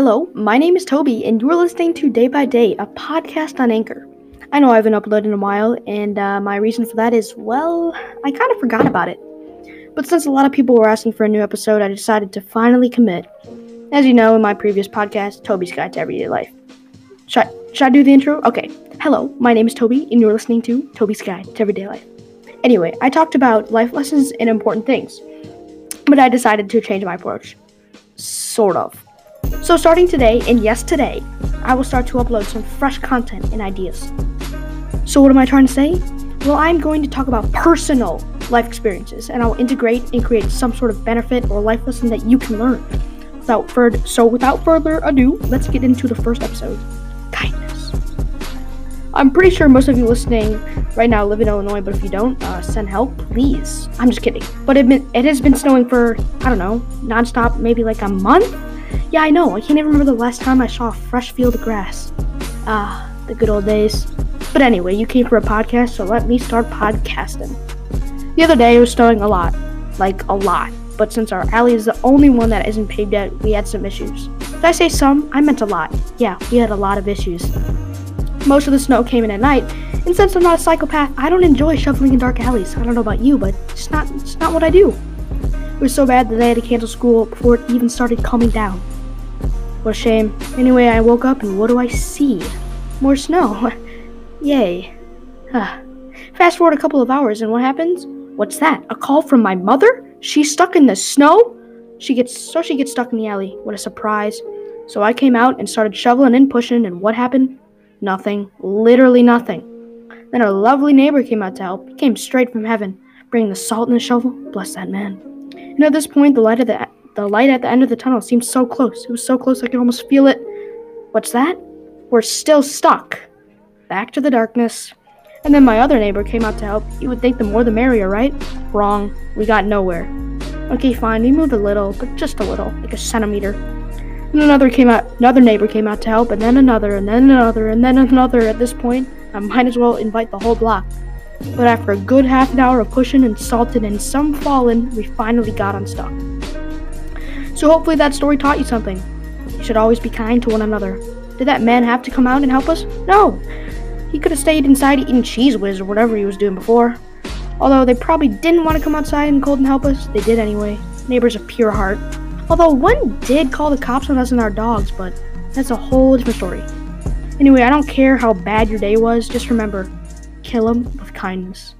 Hello, my name is Toby, and you're listening to Day by Day, a podcast on Anchor. I know I haven't uploaded in a while, and my reason for that is, I kind of forgot about it. But since a lot of people were asking for a new episode, I decided to finally commit. As you know, in my previous podcast, Toby's Guide to Everyday Life. Should I do the intro? Okay. Hello, my name is Toby, and you're listening to Toby's Guide to Everyday Life. Anyway, I talked about life lessons and important things, but I decided to change my approach. Sort of. So starting today, and yes today, I will start to upload some fresh content and ideas. So what am I trying to say? Well, I'm going to talk about personal life experiences, and I will integrate and create some sort of benefit or life lesson that you can learn. Without further ado, let's get into the first episode, kindness. I'm pretty sure most of you listening right now live in Illinois, but if you don't, send help, please. I'm just kidding. But it has been snowing for, I don't know, nonstop, maybe like a month? Yeah, I know. I can't even remember the last time I saw a fresh field of grass. Ah, the good old days. But anyway, you came for a podcast, so let me start podcasting. The other day, it was snowing a lot. Like, a lot. But since our alley is the only one that isn't paved yet, we had some issues. Did I say some? I meant a lot. Yeah, we had a lot of issues. Most of the snow came in at night, and since I'm not a psychopath, I don't enjoy shoveling in dark alleys. I don't know about you, but it's not what I do. It was so bad that I had to cancel school before it even started calming down. What a shame. Anyway, I woke up and what do I see? More snow. Yay. Fast forward a couple of hours and what happens? What's that? A call from my mother? She's stuck in the snow? She gets stuck in the alley. What a surprise. So I came out and started shoveling and pushing, and what happened? Nothing. Literally nothing. Then our lovely neighbor came out to help. He came straight from heaven, bringing the salt and the shovel. Bless that man. And at this point, the light at the end of the tunnel seemed so close. It was so close I could almost feel it. What's that? We're still stuck. Back to the darkness. And then my other neighbor came out to help. You would think the more the merrier, right? Wrong. We got nowhere. Okay, fine. We moved a little, but just a little, like a centimeter. And another neighbor came out to help, and then another, and then another, and then another. At this point, I might as well invite the whole block. But after a good half an hour of pushing and salting and some falling, we finally got unstuck. So hopefully that story taught you something. You should always be kind to one another. Did that man have to come out and help us? No! He could have stayed inside eating Cheez Whiz or whatever he was doing before. Although they probably didn't want to come outside in the cold and help us, they did anyway. Neighbors of pure heart. Although one did call the cops on us and our dogs, but that's a whole different story. Anyway, I don't care how bad your day was, just remember, kill 'em with kindness.